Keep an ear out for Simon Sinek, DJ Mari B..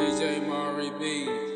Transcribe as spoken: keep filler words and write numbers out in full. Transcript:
D J Mari B.